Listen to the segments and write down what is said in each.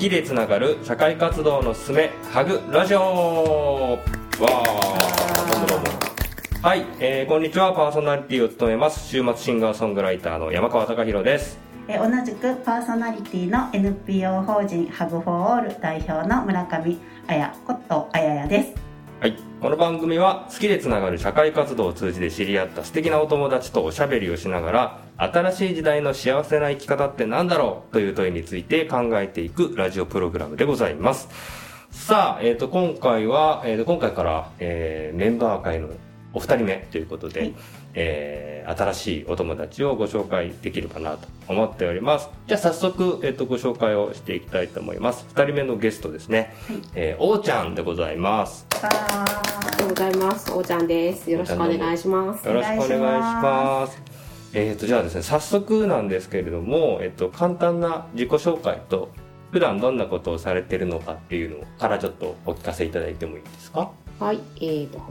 きでつながる社会活動のすすめハグラジオ。はい、こんにちは。パーソナリティを務めます週末シンガーソングライターの山川貴博です。同じくパーソナリティの NPO 法人ハグフォーオール代表の村上彩ことあややです。はい、この番組は好きでつながる社会活動を通じて知り合った素敵なお友達とおしゃべりをしながら、新しい時代の幸せな生き方ってなんだろうという問いについて考えていくラジオプログラムでございます。さあ、今回から、メンバー会のお二人目ということで、はい、新しいお友達をご紹介できるかなと思っております。じゃあ早速、ご紹介をしていきたいと思います。二人目のゲストですね、はい、おーちゃんでございます。ありがとうございます。おーちゃんです。よろしくお願いします。よろしくお願いします。じゃあですね、早速なんですけれども、簡単な自己紹介と普段どんなことをされてるのかっていうのからちょっとお聞かせいただいてもいいですか？はい、ハ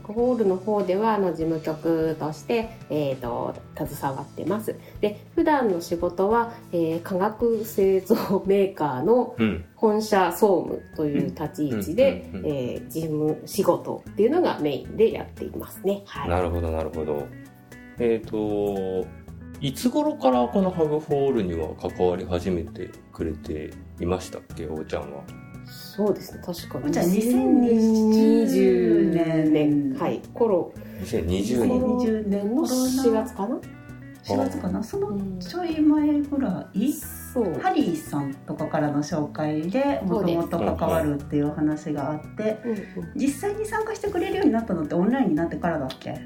グホールの方では事務局として、携わってます。で、普段の仕事は、化学製造メーカーの本社総務という立ち位置で事務仕事っていうのがメインでやっていますね。はい、なるほどなるほど。いつ頃からこのハグフォールには関わり始めてくれていましたっけ、おーちゃんは？そうですね、確かに2020年、はい、頃2020年の4月かな、4月かな、そのちょい前ぐらい、そうハリーさんとかからの紹介でもともと関わるっていう話があって、うん、実際に参加してくれるようになったのってオンラインになってからだっけ？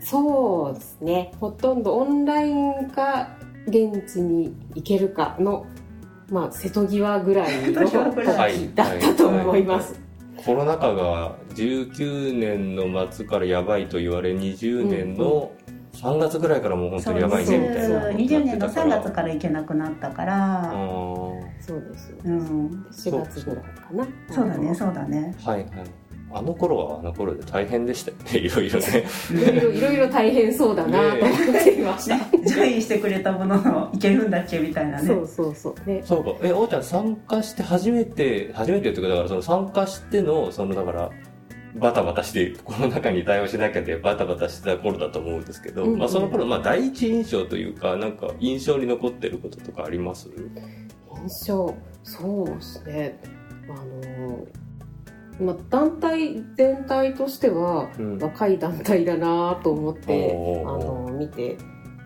そうですね、ほとんどオンラインか現地に行けるかの、まあ、瀬戸際ぐらいの時だったと思います。コロナ禍が19年の末からやばいと言われ、20年の3月ぐらいからもう本当にやばいねみたいな、20年の3月から行けなくなったから、そうです、うん、4月ぐらいかな。そうだねそうだね、はいはい。あの頃はあの頃で大変でしたよね、いろいろねいろいろ大変そうだなと思っていました、ね、ジョインしてくれたもののいけるんだっけみたいなね。そうそうそう、ね、そうか。おーちゃん参加して初めてってことだから、その参加してのそのだからバタバタしてこの中に対応しなきゃでバタバタしてた頃だと思うんですけど、うんうん、まあ、その頃、まあ、第一印象というか、なんか印象に残ってることとかあります？印象、そうですね、まあ、団体全体としては若い団体だなと思って、うん、見て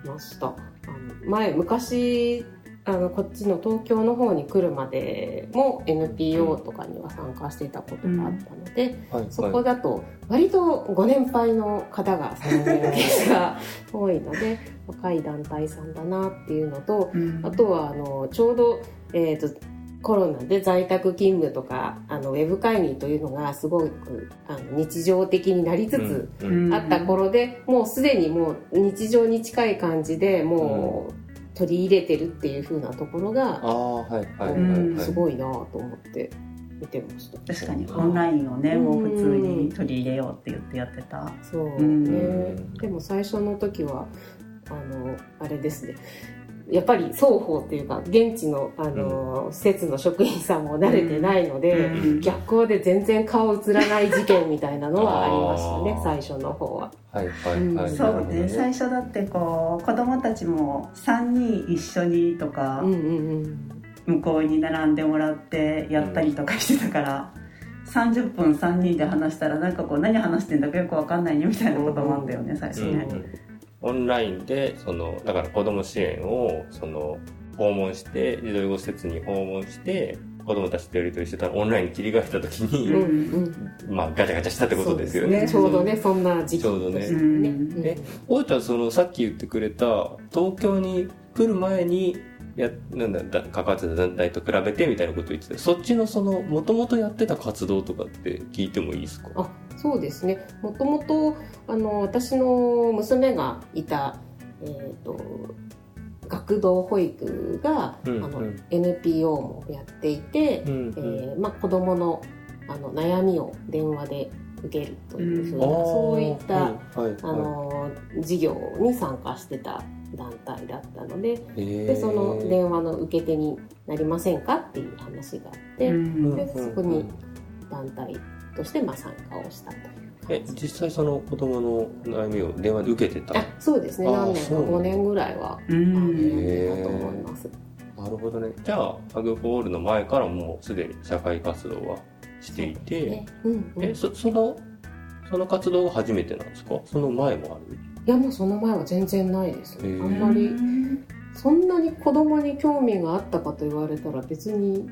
ました。昔こっちの東京の方に来るまでも NPO とかには参加していたことがあったので、うん、はい、そこだと割とご年配の方が参加のケースが多いので若い団体さんだなっていうのと、うん、あとはちょうどコロナで在宅勤務とかウェブ会議というのがすごく日常的になりつつあった頃で、うんうん、もうすでにもう日常に近い感じでもう取り入れてるっていう風なところが、うん、すごいなと思って見てました。確かにオンラインをね、うん、もう普通に取り入れようって言ってやってた。そう、うん、でも最初の時はあれですね、やっぱり双方というか現地の、うん、施設の職員さんも慣れてないので、うん、逆光で全然顔映らない事件みたいなのはありましたね最初の方は。はいはいはい、うん、そうね、最初だってこう子供たちも3人一緒にとか、うんうんうん、向こうに並んでもらってやったりとかしてたから、うん、30分3人で話したらなんかこう何話してんだかよく分かんないねみたいなこともあったよね、うん、最初ね、うんうん、オンラインでだから子ども支援を訪問して児童養護施設に訪問して子どもたちとやり取りしてたらオンラインに切り替えた時に、うんうん、まあ、ガチャガチャしたってことですよね。ちょうどね、そんな時期ですね。おーちゃんさっき言ってくれた東京に来る前に関わってた団体と比べてみたいなことを言ってた。そっちのもともとやってた活動とかって聞いてもいいですか？そうですね、もともと私の娘がいた、学童保育が、うんうん、NPO もやっていて、うんうん、まあ、子どもの悩みを電話で受けるというふうな、そういった、事業に参加してた団体だったの でその電話の受け手になりませんかっていう話があって、でそこに団体としてまあ参加をしたという。実際その子どもの悩みを電話で受けてた？そうですね、何年か5年ぐらいはだと思います。なるほどね。じゃあアグフォールの前からもうすでに社会活動はしていて、ね、その活動が初めてなんですか？その前もある？いや、もうその前は全然ないですね。あんまりそんなに子どもに興味があったかと言われたら別に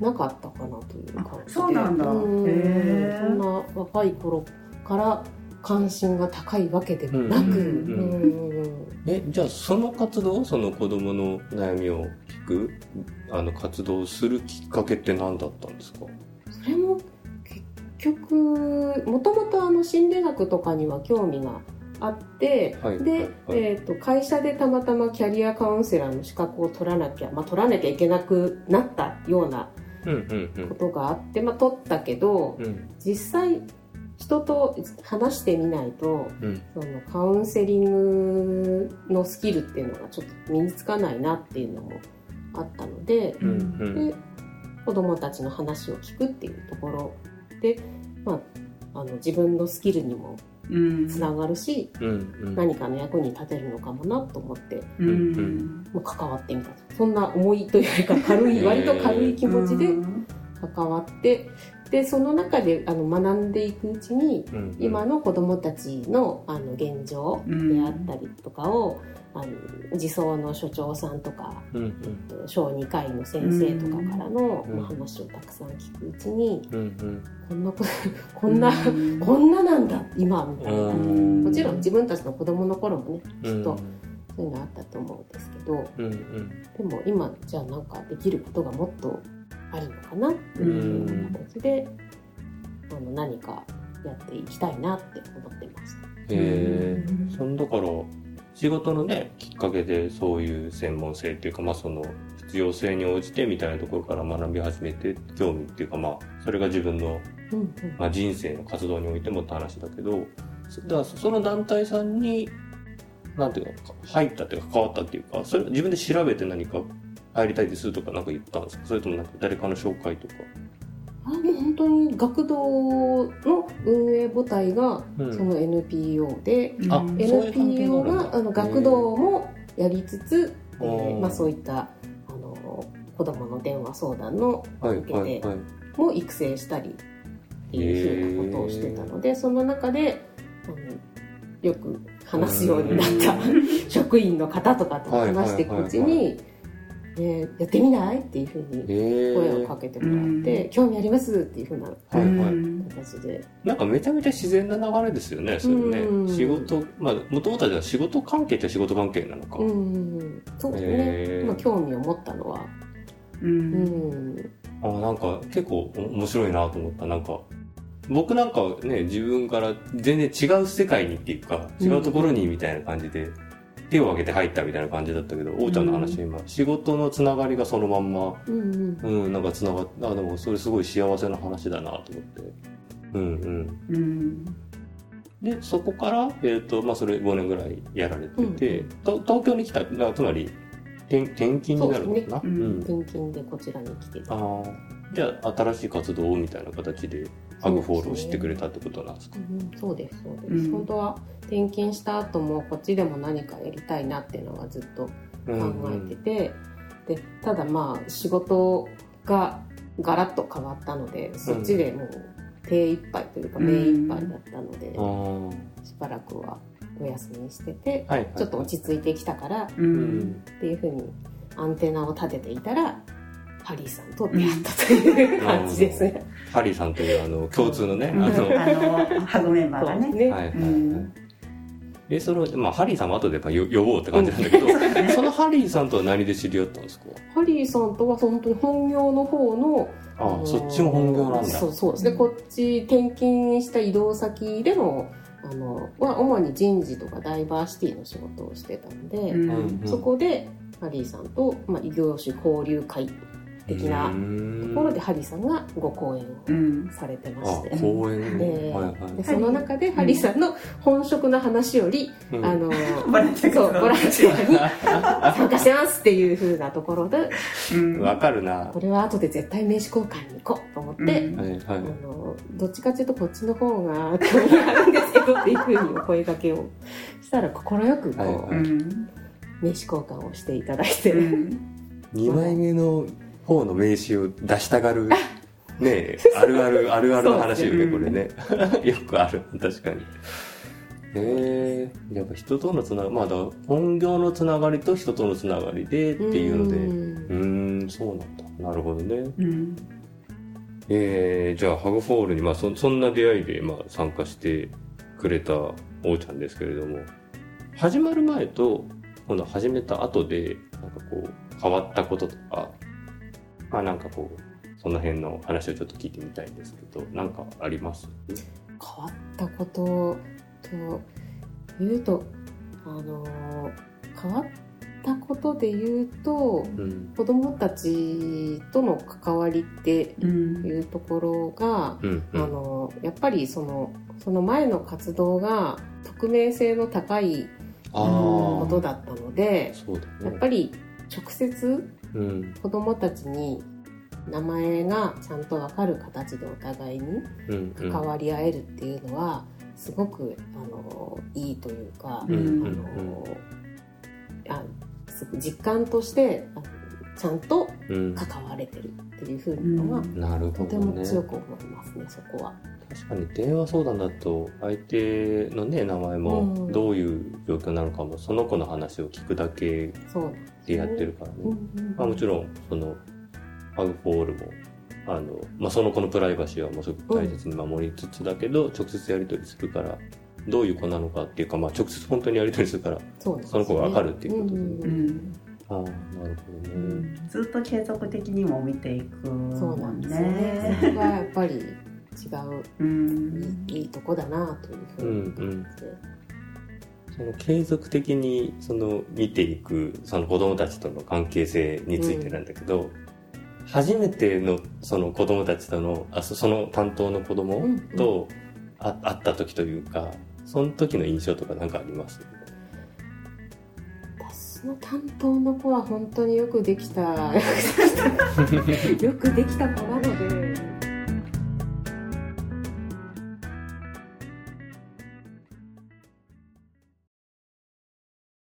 なかったかなという感じで、そうなんだ。そんな若い頃から関心が高いわけでもなく、じゃあその活動、その子どもの悩みを聞く活動をするきっかけって何だったんですか？それも結局もともと心理学とかには興味があって、会社でたまたまキャリアカウンセラーの資格を取らなきゃいけなくなったようなことがあって、取ったけど、実際人と話してみないと、そのカウンセリングのスキルっていうのがちょっと身につかないなっていうのもあったので、で子どもたちの話を聞くっていうところで、自分のスキルにもつながるし、何かの役に立てるのかもなと思って、関わってみた。そんな重いというか割と軽い気持ちで関わって、でその中で学んでいくうちに、今の子どもたちの、現状であったりとかを、児相の所長さんとか、小児科医の先生とかからの、話をたくさん聞くうちに、こんななんだ今みたいな、もちろん自分たちの子どもの頃もね、きっとそういうのあったと思うんですけど、でも今じゃあなんかできることがもっとあるのかなっていう形で、何かやっていきたいなって思ってました。だから仕事のねきっかけでそういう専門性っていうか、その必要性に応じてみたいなところから学び始めて、興味っていうか、それが自分の、人生の活動においてもって話だけど、だからその団体さんになんていうか入ったっていうか変わったっていうか、それ自分で調べて何か入りたいですとかなんか言ったんですか？それともなんか誰かの紹介とか？もう本当に学童の運営母体がその NPO で、NPO が学童もやりつつ、そういった子どもの電話相談の受け手も育成したりっていうふうなことをしてたので、その中でよく話すようになった職員の方とかと話していくうちに、やってみないっていうふうに声をかけてもらって、興味ありますっていうふうな形で、なんかめちゃめちゃ自然な流れですよね、それね。仕事、元々は仕事関係って仕事関係なのか、そうですね、興味を持ったのは、なんか結構面白いなと思った。なんか僕なんかね、自分から全然違う世界にっていうか、違うところにみたいな感じで、手を挙げて入ったみたいな感じだったけど、おうちゃんの話今、仕事のつながりがそのまんま、なんかつながって、でもそれすごい幸せな話だなと思って、でそこからそれ5年ぐらいやられてて、東京に来た、つまり転勤になるのかな、転勤でこちらに来て、じゃあ新しい活動をみたいな形でアグフォールを知ってくれたってことなんですか？そうです、本当は転勤した後もこっちでも何かやりたいなっていうのはずっと考えてて、でただ仕事がガラッと変わったので、そっちでもう手一杯というか目一杯だったので、しばらくはお休みしてて、ちょっと落ち着いてきたからっていうふうにアンテナを立てていたら、ハリーさんと出会ったという感じですね。ハリーさんという共通のね、ハグメンバーがね。そのハリーさんも後で呼ぼうって感じなんだけど、そのハリーさんとは何で知り合ったんですか？ハリーさんとは本当に本業の方の、そっちも本業なんだ。そうですね。こっち転勤した移動先での主に人事とかダイバーシティの仕事をしてたので、そこでハリーさんと異業種交流会的なところでハリーさんがご講演をされてまして、でその中でハリーさんの本職の話より、ボランティアに参加してますっていう風なところで、わかるな。これは後で絶対名刺交換に行こうと思って、どっちかというとこっちの方が興味あるんですけどっていう風にお声掛けをしたら、快くこう、名刺交換をしていただいて、2枚目の方の名刺を出したがる、ね、あるあるの話よね、これね。よくある、確かに。やっぱ人とのつながり、まあ、だから本業のつながりと人とのつながりでっていうので、そうなんだ、なるほどね。じゃあハグフォールに、まあ、そんな出会いで、まあ、参加してくれた王ちゃんですけれども、始まる前と今度始めた後でなんかこう変わったこととか、まあ、なんかこうその辺の話をちょっと聞いてみたいんですけど、なんかあります？変わったことというと、変わったことで言うと、子どもたちとの関わりっていうところが、やっぱりその前の活動が匿名性の高いことだったので、そうだね、やっぱり直接子どもたちに名前がちゃんと分かる形でお互いに関わり合えるっていうのはすごくいいというか、実感としてちゃんと関われてるっていう風なのは、とても強く思いますね、そこは。確かに電話相談だと相手の、ね、名前もどういう状況なのかも、その子の話を聞くだけでやってるからね。まあ、もちろんそのハグフォールもその子のプライバシーはもうすごく大切に守りつつだけど、直接やり取りするから、どういう子なのかっていうか、まあ、直接本当にやり取りするから その子が分かるっていうことで、ああ、なるほどね。ずっと継続的にも見ていくもんね。そうなんですね。それがやっぱり違う、いいとこだなというふうに思って、その継続的に見ていくその子どもたちとの関係性についてなんだけど、初めてのその子どもたちとのその担当の子どもと会った時というか、その時の印象とか何かあります？私の担当の子は本当によくできた子なので。